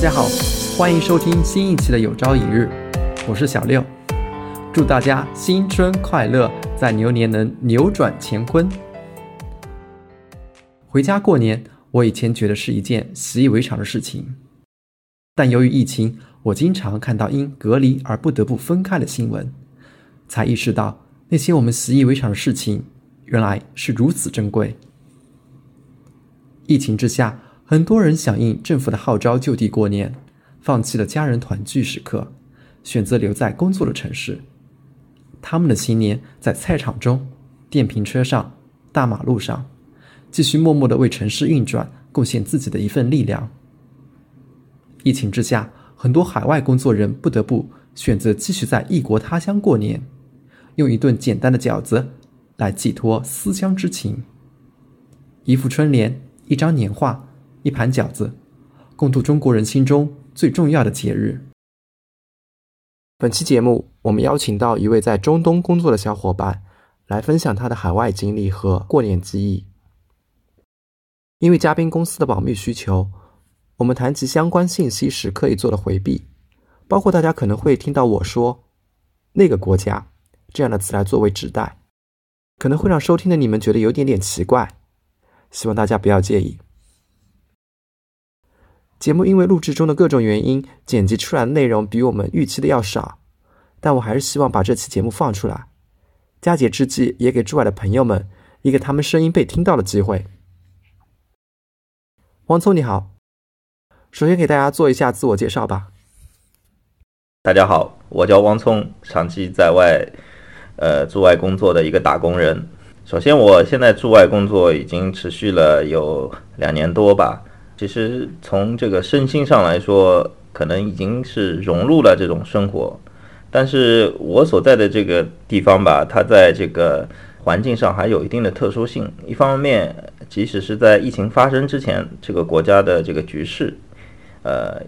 家好，欢迎收听新一期的有朝一日，我是小六，祝大家新春快乐，在牛年能扭转乾坤。回家过年，我以前觉得是一件习以为常的事情，但由于疫情，我经常看到因隔离而不得不分开的新闻，才意识到那些我们习以为常的事情原来是如此珍贵。疫情之下，很多人响应政府的号召就地过年，放弃了家人团聚时刻，选择留在工作的城市。他们的新年在菜场中、电瓶车上、大马路上，继续默默地为城市运转贡献自己的一份力量。疫情之下，很多海外工作人不得不选择继续在异国他乡过年，用一顿简单的饺子来寄托思乡之情。一副春联，一张年画，一盘饺子，共度中国人心中最重要的节日。本期节目，我们邀请到一位在中东工作的小伙伴，来分享他的海外经历和过年记忆。因为嘉宾公司的保密需求，我们谈及相关信息时刻意做的回避，包括大家可能会听到我说那个国家这样的词来作为指代，可能会让收听的你们觉得有点奇怪，希望大家不要介意。节目因为录制中的各种原因，剪辑出来的内容比我们预期的要少，但我还是希望把这期节目放出来，佳节之际也给驻外的朋友们一个他们声音被听到的机会。王聪你好，首先给大家做一下自我介绍吧。大家好，我叫王聪，长期在外驻外工作的一个打工人。首先我现在驻外工作已经持续了有2年多吧，其实从这个身心上来说，可能已经是融入了这种生活，但是我所在的这个地方吧，它在这个环境上还有一定的特殊性。一方面即使是在疫情发生之前，这个国家的这个局势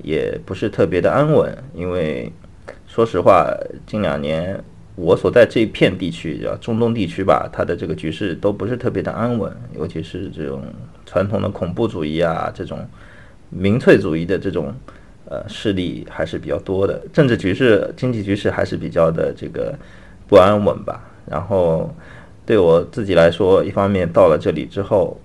也不是特别的安稳，因为说实话近2年我所在这一片地区叫中东地区吧，它的这个局势都不是特别的安稳，尤其是这种传统的恐怖主义啊，这种民粹主义的这种势力还是比较多的，政治局势、经济局势还是比较的这个不安稳吧。然后对我自己来说，一方面到了这里之后，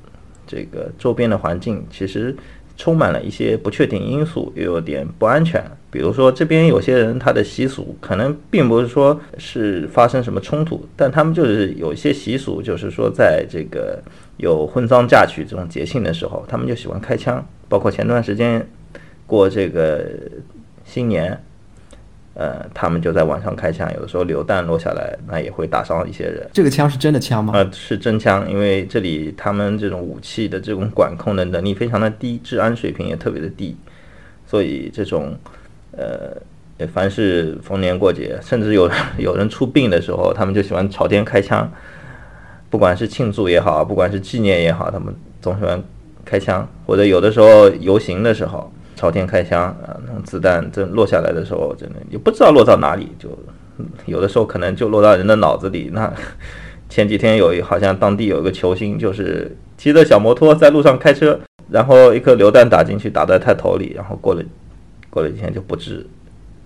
这个周边的环境其实充满了一些不确定因素，也有点不安全。比如说这边有些人他的习俗可能并不是说是发生什么冲突，但他们就是有一些习俗，就是说在这个有婚丧嫁娶这种节庆的时候，他们就喜欢开枪，包括前段时间过这个新年他们就在晚上开枪，有的时候流弹落下来，那也会打伤一些人。这个枪是真的枪吗？是真枪，因为这里他们这种武器的这种管控的能力非常的低，治安水平也特别的低，所以这种凡是逢年过节，甚至有人出殡的时候，他们就喜欢朝天开枪，不管是庆祝也好，不管是纪念也好，他们总喜欢开枪，或者有的时候游行的时候朝天开枪那种子弹真落下来的时候，真的也不知道落到哪里，就有的时候可能就落到人的脑子里。那前几天好像当地有一个球星，就是骑着小摩托在路上开车，然后一颗榴弹打进去，打在他头里，然后过了几天就不治，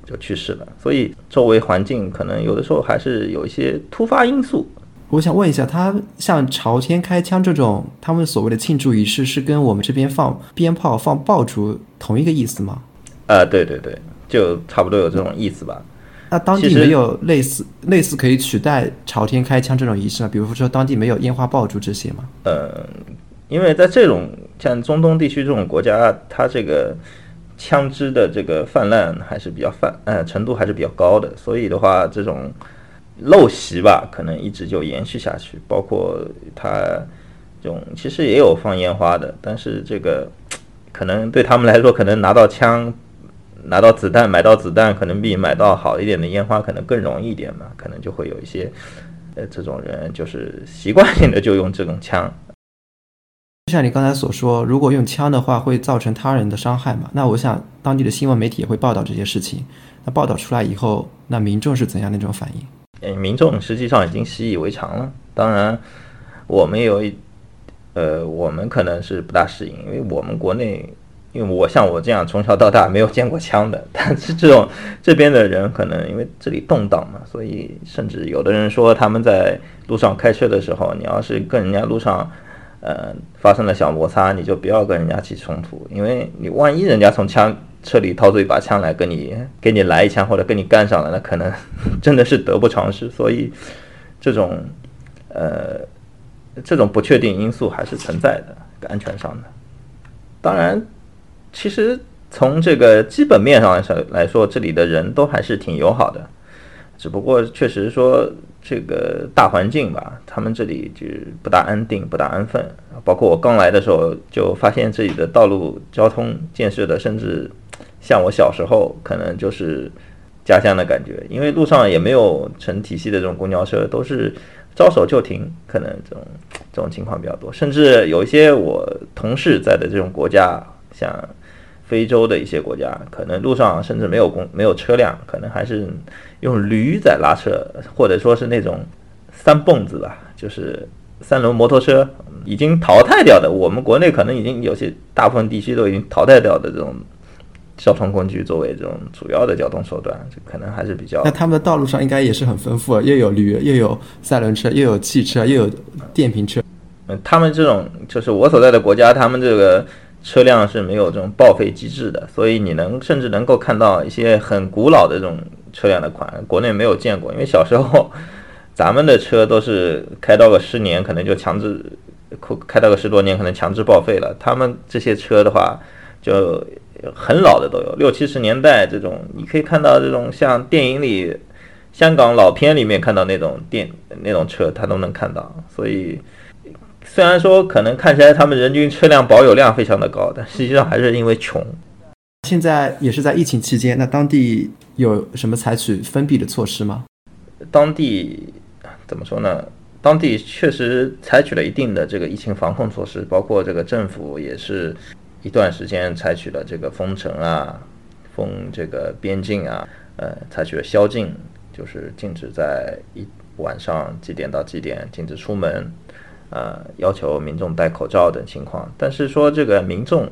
就去世了。所以周围环境可能有的时候还是有一些突发因素。我想问一下，他像朝天开枪这种他们所谓的庆祝仪式，是跟我们这边放鞭炮放爆竹同一个意思吗？对对对，就差不多有这种意思吧。那当地没有类似可以取代朝天开枪这种仪式吗？比如说当地没有烟花爆竹这些吗？因为在这种像中东地区这种国家，它这个枪支的这个泛滥还是比较程度还是比较高的，所以的话这种陋习吧，可能一直就延续下去。包括它这种其实也有放烟花的，但是这个可能对他们来说，可能拿到枪、拿到子弹、买到子弹，可能比买到好一点的烟花可能更容易一点嘛，可能就会有一些这种人就是习惯性的就用这种枪。就像你刚才所说，如果用枪的话会造成他人的伤害嘛，那我想当地的新闻媒体也会报道这些事情，那报道出来以后，那民众是怎样的那种反应？民众实际上已经习以为常了。当然我们可能是不大适应，因为我们国内因为我像我这样从小到大没有见过枪的，但是这边的人可能因为这里动荡嘛，所以甚至有的人说他们在路上开车的时候，你要是跟人家路上发生了小摩擦，你就不要跟人家起冲突，因为你万一人家从车里掏出一把枪来给你来一枪或者跟你干上了，那可能真的是得不偿失。所以这种不确定因素还是存在的，安全上的。当然其实从这个基本面上来说，这里的人都还是挺友好的，只不过确实说这个大环境吧，他们这里就不大安定不大安分。包括我刚来的时候就发现这里的道路交通建设的甚至像我小时候可能就是家乡的感觉，因为路上也没有成体系的这种公交车，都是招手就停，可能这种情况比较多。甚至有一些我同事在的这种国家，像非洲的一些国家，可能路上甚至没有车辆，可能还是用驴在拉车，或者说是那种三蹦子吧，就是三轮摩托车，已经淘汰掉的，我们国内可能已经有些大部分地区都已经淘汰掉的这种交通工具作为这种主要的交通手段，这可能还是比较。那他们的道路上应该也是很丰富，又有驴，又有三轮车，又有汽车，又有电瓶车。他们这种就是我所在的国家，他们这个车辆是没有这种报废机制的，所以你甚至能够看到一些很古老的这种车辆的款，国内没有见过。因为小时候咱们的车都是开到个10年可能就强制，开到个10多年可能强制报废了，他们这些车的话就很老的都有，60、70年代这种，你可以看到这种像电影里香港老片里面看到那种车他都能看到。所以虽然说可能看起来他们人均车辆保有量非常的高，但实际上还是因为穷。现在也是在疫情期间，那当地有什么采取封闭的措施吗？当地怎么说呢，当地确实采取了一定的这个疫情防控措施，包括这个政府也是一段时间采取了这个封城啊，封这个边境啊，采取了宵禁，就是禁止在晚上几点到几点禁止出门，要求民众戴口罩等情况。但是说这个民众，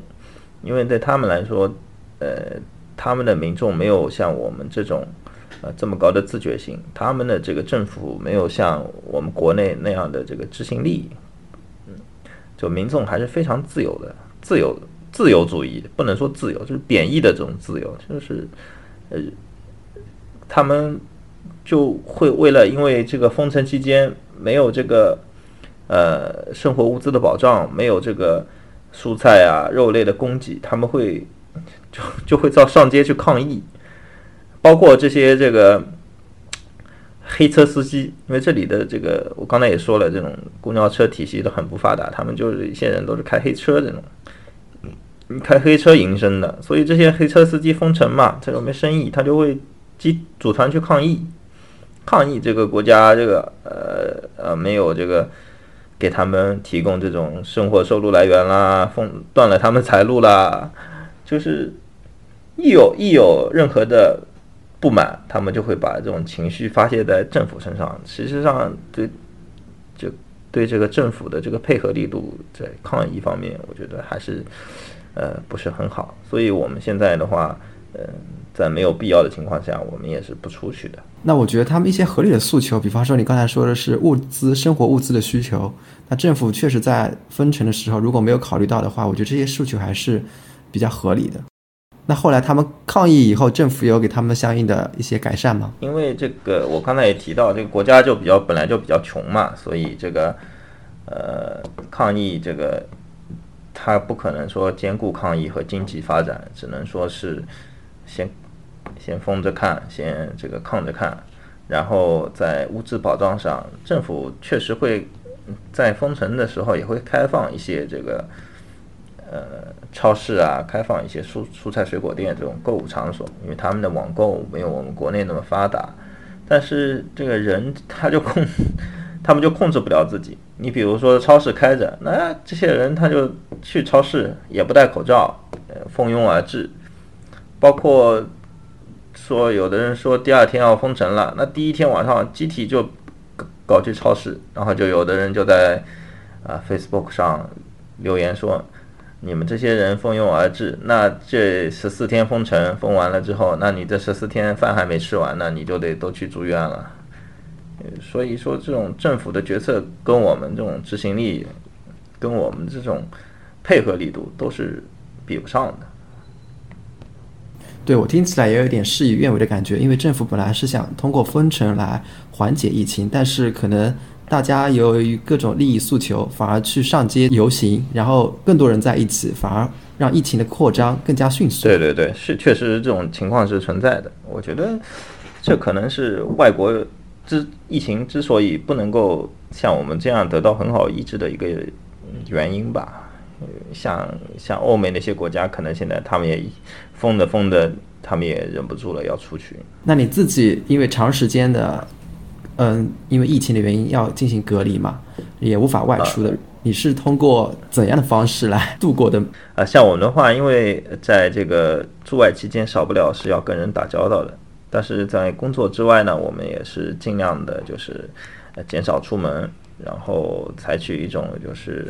因为对他们来说，他们的民众没有像我们这种这么高的自觉性，他们的这个政府没有像我们国内那样的这个执行力，就民众还是非常自由的，自由主义，不能说自由，就是贬义的这种自由，就是他们就会为了因为这个封城期间没有这个生活物资的保障，没有这个蔬菜啊肉类的供给，他们会就会上街去抗议。包括这些这个黑车司机，因为这里的这个我刚才也说了，这种公交车体系都很不发达，他们就是一些人都是开黑车，这种开黑车营生的，所以这些黑车司机封城嘛，这个没生意，他就会组团去抗议这个国家这个没有这个给他们提供这种生活收入来源啦，断了他们财路啦，就是一有任何的不满，他们就会把这种情绪发泄在政府身上。实际上对这个政府的这个配合力度在抗疫方面，我觉得还是不是很好。所以我们现在的话，在没有必要的情况下，我们也是不出去的。那我觉得他们一些合理的诉求，比方说你刚才说的是物资、生活物资的需求，那政府确实在封城的时候如果没有考虑到的话，我觉得这些诉求还是比较合理的。那后来他们抗议以后，政府有给他们相应的一些改善吗？因为这个我刚才也提到，这个国家就本来就比较穷嘛，所以这个抗议这个他不可能说兼顾抗疫和经济发展，只能说是先封着看，先这个抗着看，然后在物资保障上，政府确实会在封城的时候也会开放一些这个超市啊，开放一些蔬菜水果店这种购物场所，因为他们的网购没有我们国内那么发达，但是这个人他们就控制不了自己。你比如说超市开着，那这些人他就去超市也不戴口罩，蜂拥而至。包括说有的人说第二天要封城了，那第一天晚上集体就搞去超市，然后就有的人就在Facebook 上留言说你们这些人蜂拥而至，那这14天封城封完了之后，那你这14天饭还没吃完呢，你就得都去住院了。所以说这种政府的决策跟我们这种执行力跟我们这种配合力度都是比不上的。对，我听起来也有点事与愿违的感觉，因为政府本来是想通过封城来缓解疫情，但是可能大家由于各种利益诉求反而去上街游行，然后更多人在一起，反而让疫情的扩张更加迅速。对对对，是确实这种情况是存在的。我觉得这可能是外国疫情之所以不能够像我们这样得到很好抑制的一个原因吧。像欧美那些国家，可能现在他们也疯的，他们也忍不住了要出去。那你自己因为长时间的因为疫情的原因要进行隔离嘛，也无法外出的，你是通过怎样的方式来度过的？像我们的话，因为在这个驻外期间少不了是要跟人打交道的，但是在工作之外呢，我们也是尽量的就是减少出门，然后采取一种就是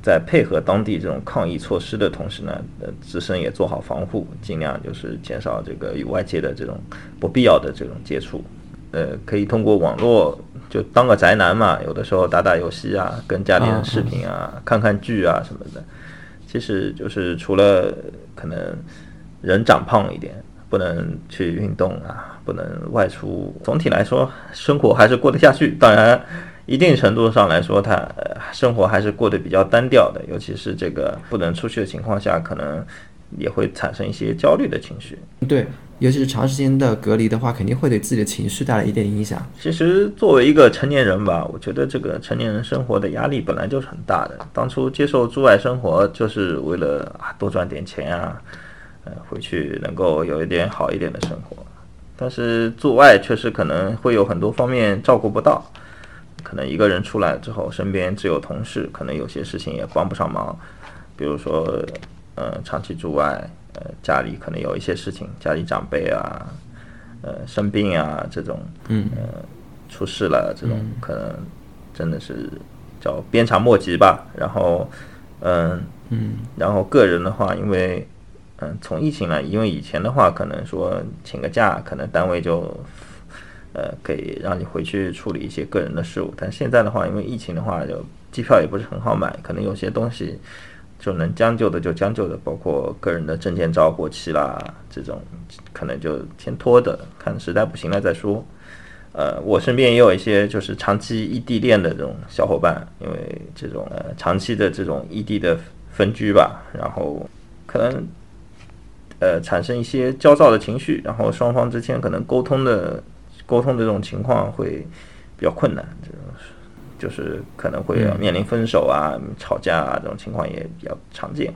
在配合当地这种抗疫措施的同时呢，自身也做好防护，尽量就是减少这个与外界的这种不必要的这种接触。可以通过网络就当个宅男嘛，有的时候打游戏啊，跟家里人视频啊，看看剧啊什么的。其实就是除了可能人长胖一点，不能去运动啊，不能外出，总体来说生活还是过得下去。当然一定程度上来说，他生活还是过得比较单调的，尤其是这个不能出去的情况下，可能也会产生一些焦虑的情绪。对，尤其是长时间的隔离的话，肯定会对自己的情绪带来一点影响。其实作为一个成年人吧，我觉得这个成年人生活的压力本来就是很大的。当初接受驻外生活就是为了多赚点钱啊，回去能够有一点好一点的生活。但是驻外确实可能会有很多方面照顾不到。可能一个人出来之后，身边只有同事，可能有些事情也帮不上忙，比如说长期住外，家里可能有一些事情，家里长辈啊，生病啊这种，出事了这种，可能真的是叫鞭长莫及吧。然后然后个人的话，因为从疫情来，因为以前的话可能说请个假，可能单位就可以让你回去处理一些个人的事务，但现在的话，因为疫情的话，就机票也不是很好买，可能有些东西就能将就的就将就的，包括个人的证件照过期啦，这种可能就先拖着，看实在不行了再说。我身边也有一些就是长期异地恋的这种小伙伴，因为这种长期的这种异地的分居吧，然后可能产生一些焦躁的情绪，然后双方之间可能沟通的这种情况会比较困难，就是可能会面临分手啊、吵架啊，这种情况也比较常见。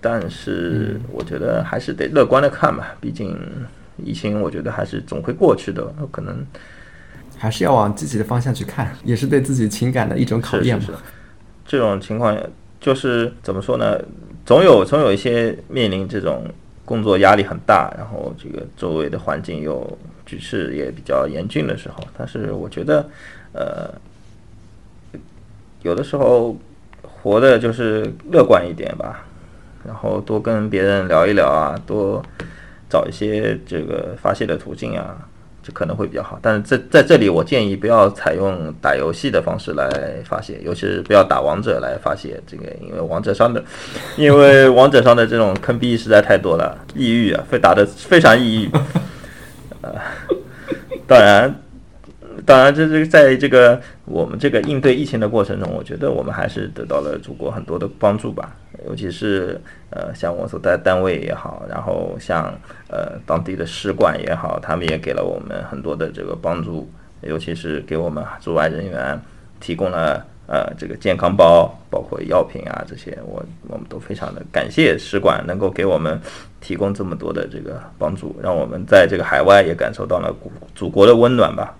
但是我觉得还是得乐观的看吧，毕竟疫情我觉得还是总会过去的，可能还是要往积极的方向去看，也是对自己情感的一种考验嘛。这种情况就是怎么说呢，总有一些面临这种工作压力很大，然后这个周围的环境又局势也比较严峻的时候，但是我觉得有的时候活的就是乐观一点吧，然后多跟别人聊一聊啊，多找一些这个发泄的途径啊，这可能会比较好。但是在这里我建议不要采用打游戏的方式来发泄，尤其是不要打王者来发泄，这个因为王者上的这种坑逼实在太多了，抑郁啊，会打得非常抑郁。当然，这是在这个我们这个应对疫情的过程中，我觉得我们还是得到了祖国很多的帮助吧。尤其是像我所在单位也好，然后像当地的使馆也好，他们也给了我们很多的这个帮助，尤其是给我们驻外人员提供了这个健康包，包括药品啊这些，我们都非常的感谢使馆能够给我们提供这么多的这个帮助，让我们在这个海外也感受到了祖国的温暖吧。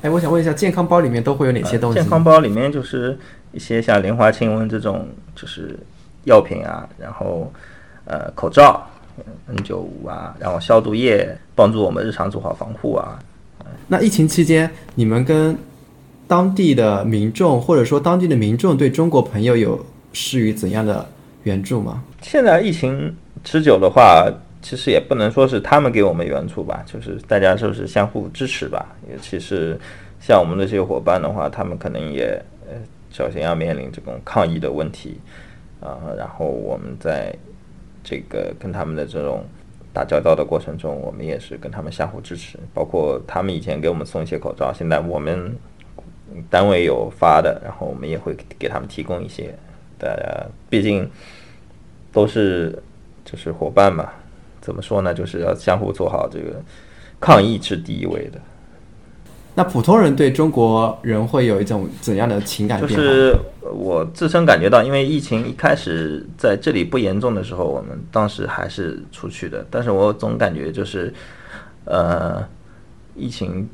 哎，我想问一下，健康包里面都会有哪些东西？健康包里面就是一些像莲花清瘟这种就是药品啊，然后口罩 N95 啊，然后消毒液，帮助我们日常做好防护啊。那疫情期间你们跟当地的民众，或者说当地的民众对中国朋友有施予怎样的援助吗？现在疫情持久的话，其实也不能说是他们给我们援助吧，就是大家就是相互支持吧。尤其是像我们的这些伙伴的话，他们可能也首先要面临这种抗疫的问题啊，然后我们在这个跟他们的这种打交道的过程中，我们也是跟他们相互支持，包括他们以前给我们送一些口罩，现在我们单位有发的，然后我们也会给他们提供一些，毕竟都是就是伙伴嘛，怎么说呢，就是要相互做好这个抗疫是第一位的。那普通人对中国人会有一种怎样的情感变化？就是我自身感觉到，因为疫情一开始在这里不严重的时候，我们当时还是出去的，但是我总感觉就是疫情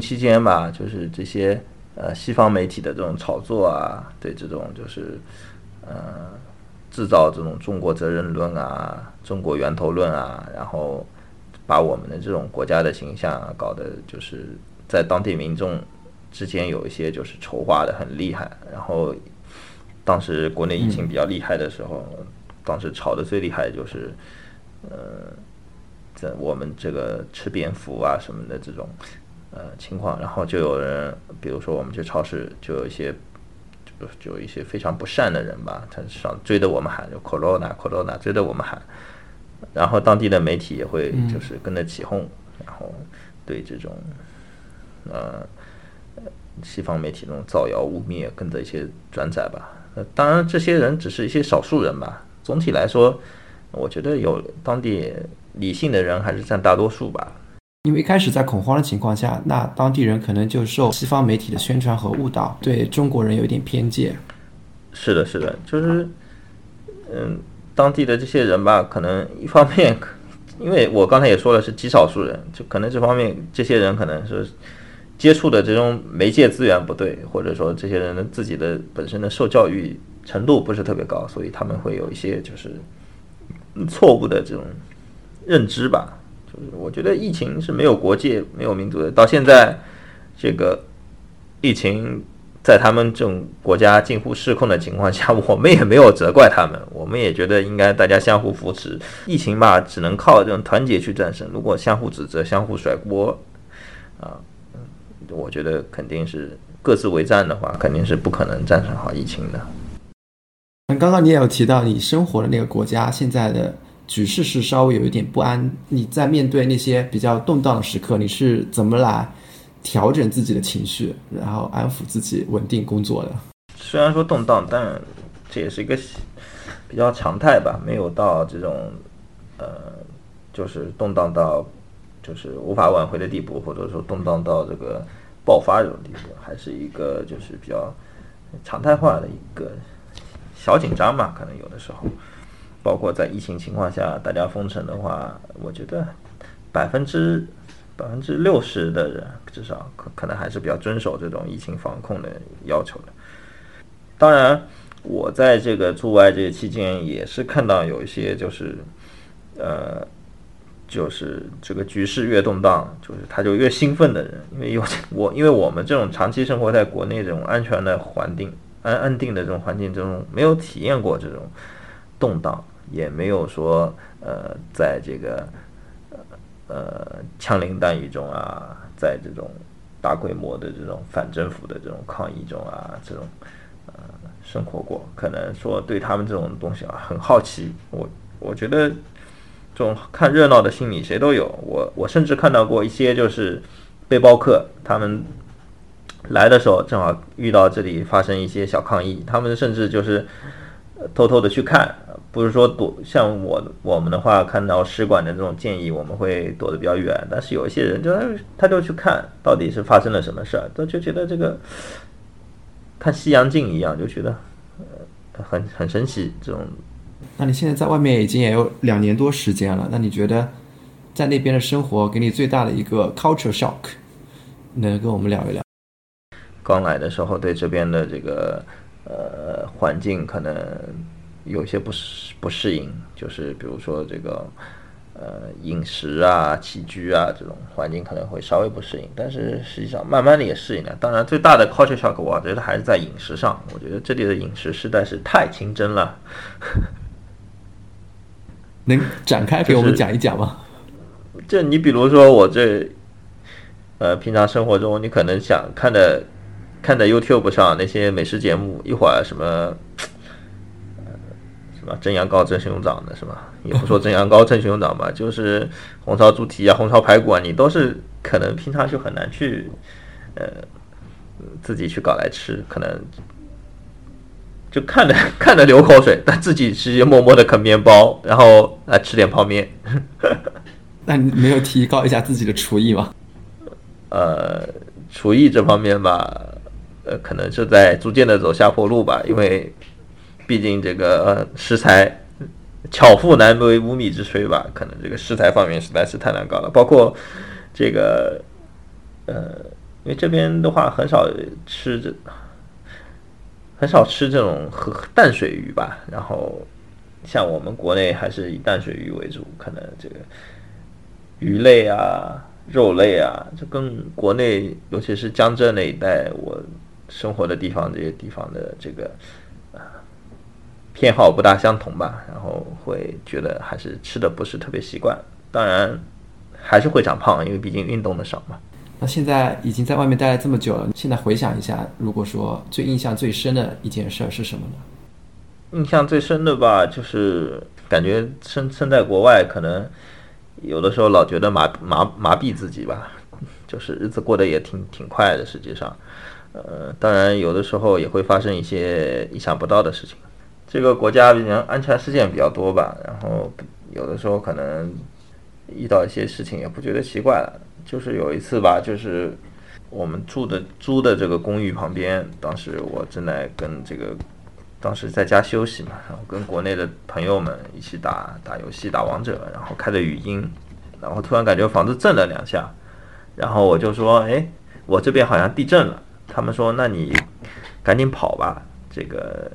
期间吧，就是这些西方媒体的这种炒作啊，对这种就是制造这种中国责任论啊，中国源头论啊，然后把我们的这种国家的形象啊，搞得就是在当地民众之间有一些就是仇化的很厉害。然后当时国内疫情比较厉害的时候，当时吵得最厉害就是在我们这个吃蝙蝠啊什么的这种情况。然后就有人，比如说我们去超市，就有一些非常不善的人吧，他上追着我们喊就 corona 追着我们喊，然后当地的媒体也会就是跟着起哄，然后对这种西方媒体那种造谣污蔑跟着一些转载吧。当然这些人只是一些少数人吧，总体来说我觉得有当地理性的人还是占大多数吧。因为一开始在恐慌的情况下，那当地人可能就受西方媒体的宣传和误导，对中国人有点偏见。是的是的，就是当地的这些人吧，可能一方面因为我刚才也说了是极少数人，就可能这方面这些人可能是接触的这种媒介资源不对，或者说这些人自己的本身的受教育程度不是特别高，所以他们会有一些就是错误的这种认知吧。就是我觉得疫情是没有国界没有民族的，到现在这个疫情在他们这种国家近乎失控的情况下，我们也没有责怪他们，我们也觉得应该大家相互扶持。疫情吧，只能靠这种团结去战胜，如果相互指责相互甩锅我觉得肯定是各自为战的话，肯定是不可能战胜好疫情的。刚刚你也有提到你生活的那个国家现在的局势是稍微有一点不安，你在面对那些比较动荡的时刻，你是怎么来调整自己的情绪，然后安抚自己稳定工作的？虽然说动荡，但这也是一个比较常态吧，没有到这种就是动荡到就是无法挽回的地步，或者说动荡到这个爆发这种地步，还是一个就是比较常态化的一个小紧张吧。可能有的时候包括在疫情情况下大家封城的话，我觉得60%的人至少可能还是比较遵守这种疫情防控的要求的。当然我在这个驻外这期间也是看到有一些就是就是这个局势越动荡就是他就越兴奋的人，因为我们这种长期生活在国内这种安全的环境安定的这种环境中，没有体验过这种动荡，也没有说在这个枪林弹雨中啊，在这种大规模的这种反政府的这种抗议中啊，这种生活过，可能说对他们这种东西啊很好奇。我觉得这种看热闹的心理谁都有，我甚至看到过一些就是背包客，他们来的时候正好遇到这里发生一些小抗议，他们甚至就是偷偷的去看，不是说躲，像我们的话看到使馆的这种建议我们会躲得比较远，但是有一些人他就去看到底是发生了什么事儿，他就觉得这个看西洋镜一样，就觉得很神奇这种。那你现在在外面已经也有2年多时间了，那你觉得在那边的生活给你最大的一个 culture shock 能跟我们聊一聊？刚来的时候对这边的这个环境可能有些不适应，就是比如说这个饮食啊、起居啊这种环境可能会稍微不适应，但是实际上慢慢的也适应了。当然最大的 culture shock 我觉得还是在饮食上，我觉得这里的饮食实在是太清真了。能展开给我们讲一讲吗？就你比如说我这平常生活中你可能想看的 YouTube 上那些美食节目，一会儿什么蒸羊羔、蒸熊掌的，是吧？也不说蒸羊羔、蒸熊掌吧，就是红烧猪蹄啊、红烧排骨啊，你都是可能平常就很难去自己去搞来吃，可能就看着流口水，但自己直接默默的啃面包，然后吃点泡面。那你没有提高一下自己的厨艺吗？厨艺这方面吧，可能是在逐渐的走下坡路吧，因为毕竟这个食材巧妇难为无米之炊吧，可能这个食材方面实在是太难搞了。包括这个因为这边的话很少吃这种淡水鱼吧，然后像我们国内还是以淡水鱼为主，可能这个鱼类啊、肉类啊，就跟国内尤其是江浙那一带我生活的地方这些地方的这个偏好不大相同吧，然后会觉得还是吃的不是特别习惯，当然还是会长胖，因为毕竟运动的少嘛。那现在已经在外面待了这么久了，现在回想一下，如果说最印象最深的一件事是什么呢？印象最深的吧，就是感觉身在国外，可能有的时候老觉得麻痹自己吧，就是日子过得也挺快的，实际上当然有的时候也会发生一些意想不到的事情。这个国家比较安全事件比较多吧，然后有的时候可能遇到一些事情也不觉得奇怪了。就是有一次吧，就是我们租的这个公寓旁边，当时我正在跟这个当时在家休息嘛，然后跟国内的朋友们一起打游戏、打王者，然后开着语音，然后突然感觉房子震了两下，然后我就说：“哎，我这边好像地震了。”他们说：“那你赶紧跑吧。”这个。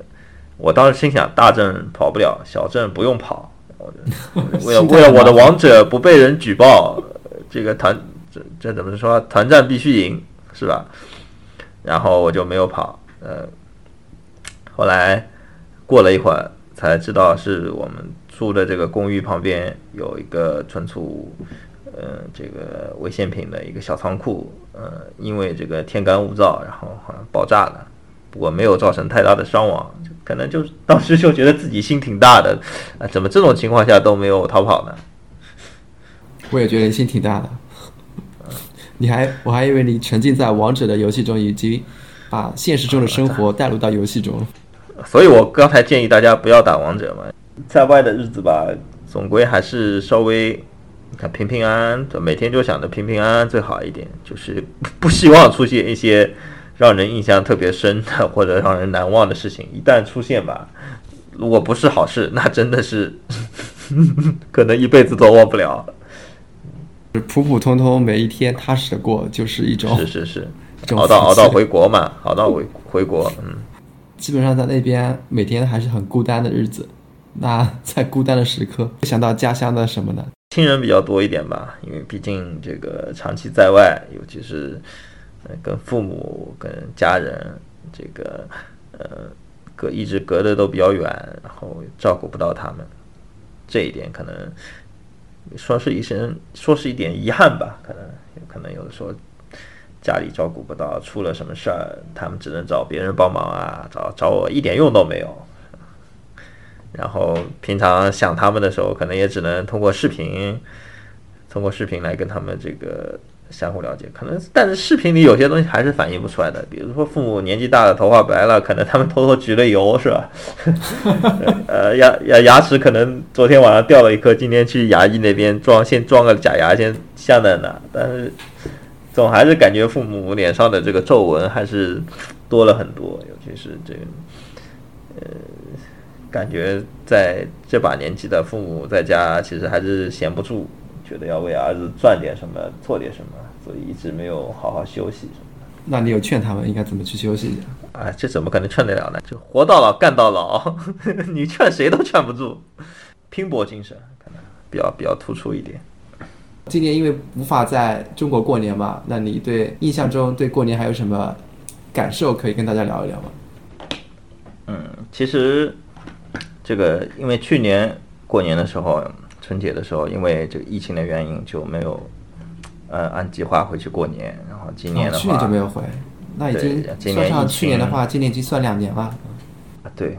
我当时心想，大阵跑不了，小阵不用跑。为了我的王者不被人举报，这个这怎么说？团战必须赢，是吧？然后我就没有跑。后来过了一会儿才知道，是我们住的这个公寓旁边有一个存储这个违限品的一个小仓库，因为这个天干物燥，然后好像爆炸了。不过没有造成太大的伤亡，可能就当时就觉得自己心挺大的，怎么这种情况下都没有逃跑呢？我也觉得心挺大的。我还以为你沉浸在王者的游戏中，已经把现实中的生活带入到游戏中了。所以我刚才建议大家不要打王者嘛，在外的日子吧，总归还是稍微平平安安，每天就想着平平安安最好一点，就是不希望出现一些让人印象特别深的或者让人难忘的事情，一旦出现吧，如果不是好事，那真的是可能一辈子都忘不了。普普通通每一天踏实的过，就是一种是熬到回国嘛，熬到回国，基本上在那边每天还是很孤单的日子。那在孤单的时刻，想到家乡的什么呢？亲人比较多一点吧，因为毕竟这个长期在外，尤其是跟父母、跟家人，这个一直隔得都比较远，然后照顾不到他们，这一点可能说是一点遗憾吧。可能有的时候家里照顾不到，出了什么事儿，他们只能找别人帮忙啊，找我一点用都没有。然后平常想他们的时候，可能也只能通过视频来跟他们这个相互了解，可能但是视频里有些东西还是反映不出来的，比如说父母年纪大了，头发白了，可能他们偷偷焗了油，是吧？牙齿可能昨天晚上掉了一颗，今天去牙医那边先装个假牙，先下在那，但是总还是感觉父母脸上的这个皱纹还是多了很多，尤其是这个感觉在这把年纪的父母在家其实还是闲不住，觉得要为儿子赚点什么，做点什么，所以一直没有好好休息什么的。那你有劝他们应该怎么去休息啊？这怎么可能劝得了呢？就活到老干到老，你劝谁都劝不住，拼搏精神可能。比较突出一点。今年因为无法在中国过年嘛，那你对印象中对过年还有什么感受可以跟大家聊一聊吗？其实这个因为去年过年的时候，春节的时候，因为这个疫情的原因就没有按计划回去过年。然后今年的话，去年就没有回，那已经算上去年的话，今年已经算2年了。对，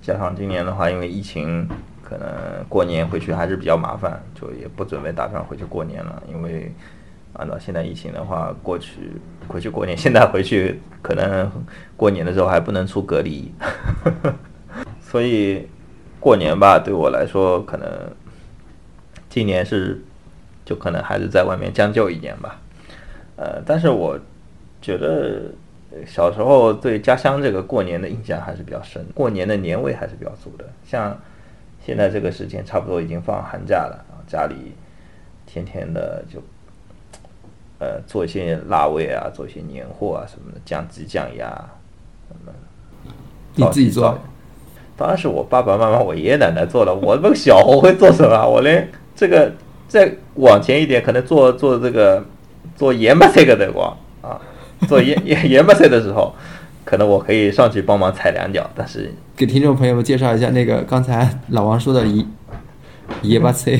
加上今年的话，因为疫情，可能过年回去还是比较麻烦，就也不准备打算回去过年了。因为按照现在疫情的话，过去回去过年，现在回去可能过年的时候还不能出隔离，所以过年吧，对我来说，可能今年是就可能还是在外面将就一点吧。但是我觉得小时候对家乡这个过年的印象还是比较深，过年的年味还是比较足的。像现在这个时间差不多已经放寒假了，家里天天的就做一些腊味啊，做一些年货啊什么的，酱鸡酱鸭什么。你自己做？当然是我爸爸妈妈我爷爷奶奶做了，我那个小猴会做什么？我连这个再往前一点可能做这个做盐巴这个的光啊，做盐巴菜的时候，可能我可以上去帮忙踩2脚。但是给听众朋友们介绍一下，那个刚才老王说的盐巴菜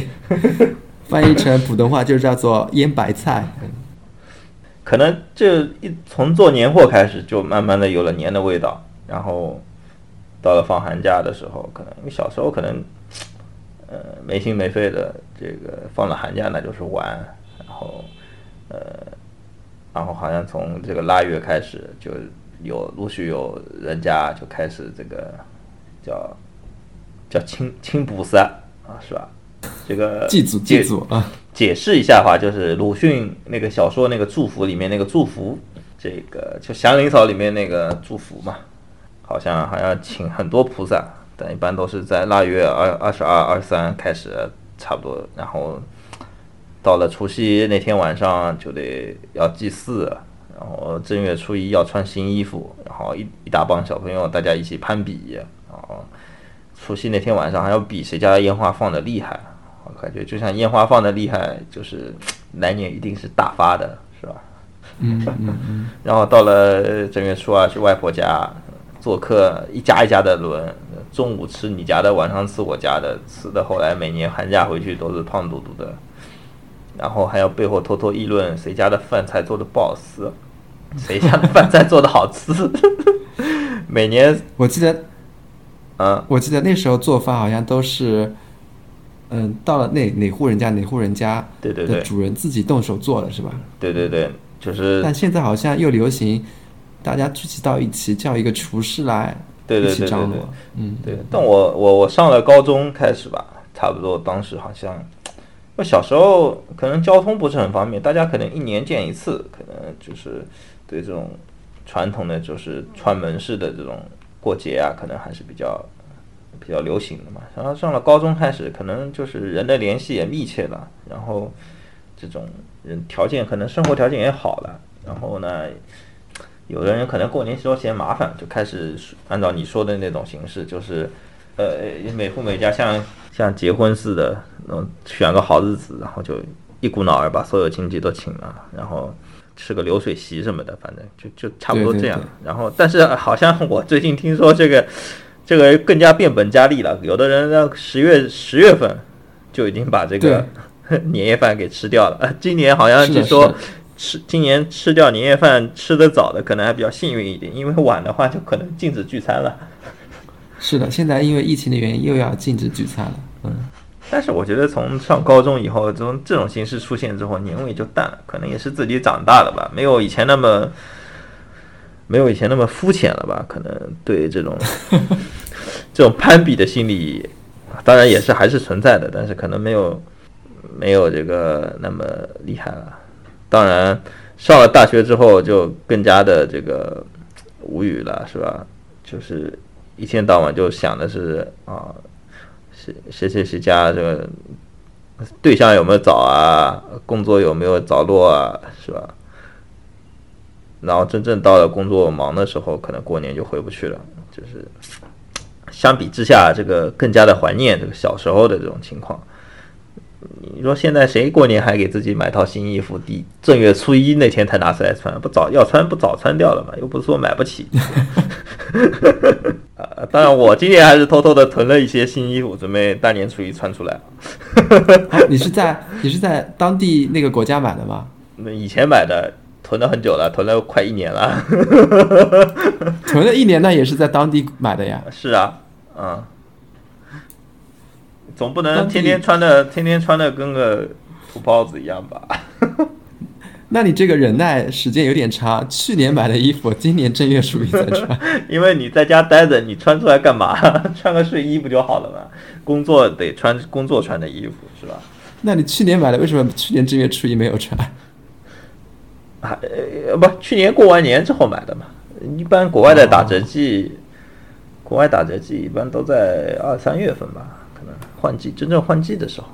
翻译成普通话就叫做腌白菜。可能这从做年货开始就慢慢的有了年的味道，然后到了放寒假的时候，可能因为小时候可能没心没肺的，这个放了寒假那就是玩，然后好像从这个腊月开始，就有陆续有人家就开始这个叫清补塞啊，是吧？这个祭祖啊，解释一下的话，就是鲁迅那个小说那个祝福里面那个祝福，这个就祥林嫂里面那个祝福嘛，好像还要请很多菩萨，但一般都是在腊月22、23开始差不多，然后到了除夕那天晚上就得要祭祀，然后正月初一要穿新衣服，然后一大帮小朋友大家一起攀比，然后除夕那天晚上还要比谁家的烟花放的厉害。我感觉就像烟花放的厉害，就是来年一定是大发的，是吧？然后到了正月初二去外婆家做客，一家一家的轮，中午吃你家的，晚上吃我家的，吃的后来每年寒假回去都是胖嘟嘟的。然后还要背后偷偷议论谁家的饭菜做的不好吃，谁家的饭菜做的好吃。每年我记得那时候做饭好像都是，到了哪户人家的主人自己动手做了，是吧？对，就是。但现在好像又流行，大家聚集到一起叫一个厨师来，一起张罗。对。但我上了高中开始吧，差不多当时好像。我小时候可能交通不是很方便，大家可能一年见一次，可能就是对这种传统的就是串门式的这种过节啊，可能还是比较流行的嘛。然后上了高中开始，可能就是人的联系也密切了，然后这种人条件可能生活条件也好了，然后呢，有的人可能过年时候嫌麻烦，就开始按照你说的那种形式，就是每户每家像结婚似的，选个好日子，然后就一股脑儿把所有亲戚都请了，然后吃个流水席什么的，反正就差不多这样。对。然后，但是好像我最近听说这个更加变本加厉了，有的人到十月份就已经把这个年夜饭给吃掉了。今年好像据说今年吃掉年夜饭吃得早的可能还比较幸运一点，因为晚的话就可能禁止聚餐了。是的，现在因为疫情的原因又要禁止聚餐了。但是我觉得从上高中以后，这种形式出现之后，年味就淡了，可能也是自己长大了吧，没有以前那么肤浅了吧，可能对这种攀比的心理当然也是还是存在的，但是可能没有这个那么厉害了。当然上了大学之后就更加的这个无语了，是吧？就是一天到晚就想的是啊，谁家这个对象有没有找啊，工作有没有着落啊，是吧？然后真正到了工作忙的时候，可能过年就回不去了。就是相比之下，这个更加的怀念这个小时候的这种情况。说现在谁过年还给自己买套新衣服，正月初一那天才拿出来穿，不早要穿不早穿掉了嘛，又不是说买不起、当然我今年还是偷偷的囤了一些新衣服，准备大年初一穿出来、啊、你是在当地那个国家买的吗？那以前买的，囤了很久了，囤了快一年了囤了一年那也是在当地买的呀。是啊，嗯，总不能天天穿的跟个土包子一样吧那你这个忍耐时间有点差，去年买的衣服今年正月初一再穿因为你在家待着，你穿出来干嘛穿个睡衣不就好了吗？工作得穿工作穿的衣服是吧？那你去年买的为什么去年正月初一没有穿啊？不，去年过完年之后买的嘛，一般国外的打折季、哦、国外打折季一般都在2-3月份吧，换季真正换季的时候，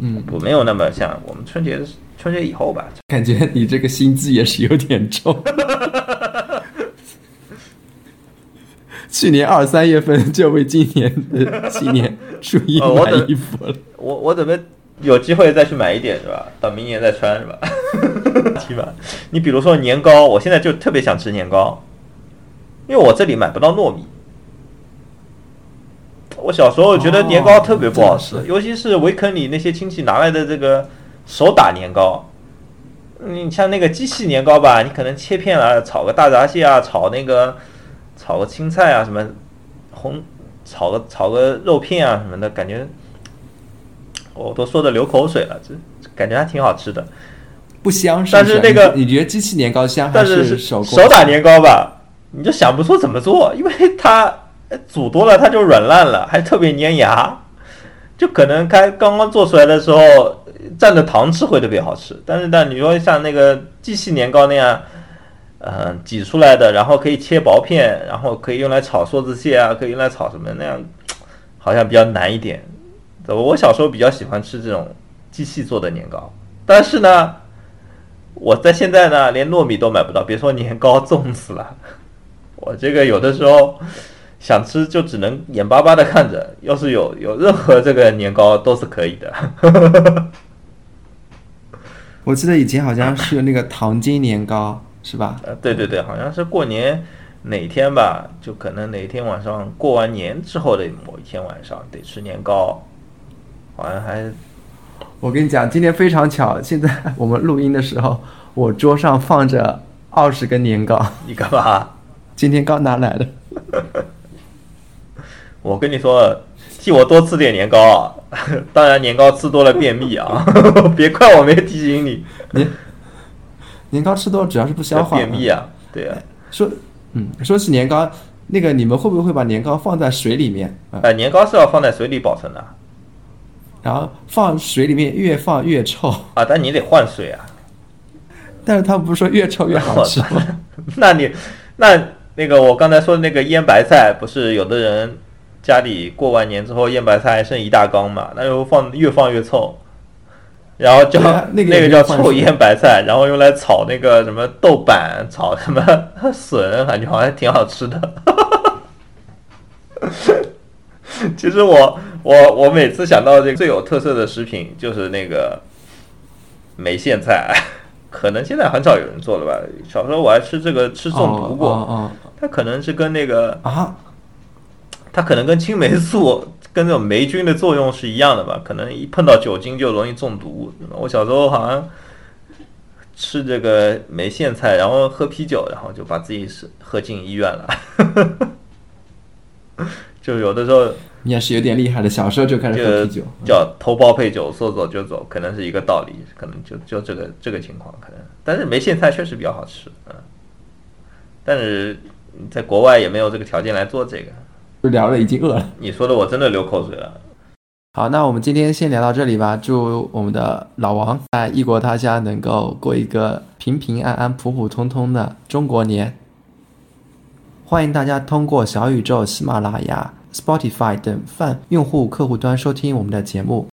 嗯，我没有那么像我们春节以后吧。感觉你这个心机也是有点重去年2-3月份就为今年的新年初一买衣服了、哦、我准备有机会再去买一点是吧，到明年再穿是吧起码你比如说年糕，我现在就特别想吃年糕，因为我这里买不到糯米。我小时候觉得年糕特别不好吃、哦、尤其是围坑里那些亲戚拿来的这个手打年糕，你像那个机器年糕吧，你可能切片啊，炒个大闸蟹啊，炒个青菜啊，什么炒个肉片啊什么的，感觉我都说的流口水了，这感觉还挺好吃的，不香是不是？但是那个 你觉得机器年糕香还是手打年糕吧，你就想不出怎么做，因为它煮多了它就软烂了，还特别粘牙，就可能刚刚做出来的时候蘸着糖吃会特别好吃，但你说像那个机器年糕那样，挤出来的，然后可以切薄片，然后可以用来炒梭子蟹啊，可以用来炒什么那样，好像比较难一点。我小时候比较喜欢吃这种机器做的年糕，但是呢，我在现在呢连糯米都买不到，别说年糕粽子了，我这个有的时候。想吃就只能眼巴巴的看着，要是有任何这个年糕都是可以的我记得以前好像是那个糖精年糕是吧？对对对，好像是过年哪天吧，就可能哪天晚上过完年之后的某一天晚上得吃年糕，好像还……我跟你讲，今天非常巧，现在我们录音的时候我桌上放着20根年糕。你干嘛？今天刚拿来的我跟你说，替我多吃点年糕啊！当然，年糕吃多了便秘啊，别怪我没提醒你。年糕吃多了主要是不消化。便秘啊，对啊。说起年糕，那个你们会不会把年糕放在水里面？年糕是要放在水里保存的，然后放水里面越放越臭啊！但你得换水啊。但是他们不是说越臭越好吃吗？那我刚才说的那个腌白菜，不是有的人。家里过完年之后腌白菜还剩一大缸嘛，那就越放越臭，然后叫、啊、那个叫臭腌白菜，然后用来炒那个什么豆瓣，炒什么笋，感觉好像挺好吃的其实我每次想到这个最有特色的食品就是那个梅苋菜，可能现在很少有人做了吧，小时候我还吃中毒过、它可能是跟那个它可能跟青霉素跟这种霉菌的作用是一样的吧，可能一碰到酒精就容易中毒。我小时候好像吃这个梅苋菜，然后喝啤酒，然后就把自己喝进医院了就有的时候你也是有点厉害的，小时候就开始喝啤酒，叫头孢配酒，说走就走，可能是一个道理，可能就这个情况可能。但是梅苋菜确实比较好吃，但是在国外也没有这个条件来做这个。就聊了已经饿了，你说的我真的流口水了。好，那我们今天先聊到这里吧，祝我们的老王在异国他乡能够过一个平平安安普普通通的中国年。欢迎大家通过小宇宙、喜马拉雅、Spotify 等泛用户客户端收听我们的节目，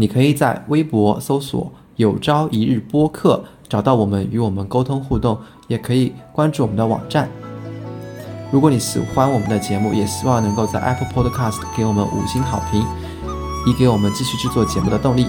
你可以在微博搜索有朝一日播客找到我们，与我们沟通互动，也可以关注我们的网站。如果你喜欢我们的节目，也希望能够在 Apple Podcast 给我们5星好评，以给我们继续制作节目的动力。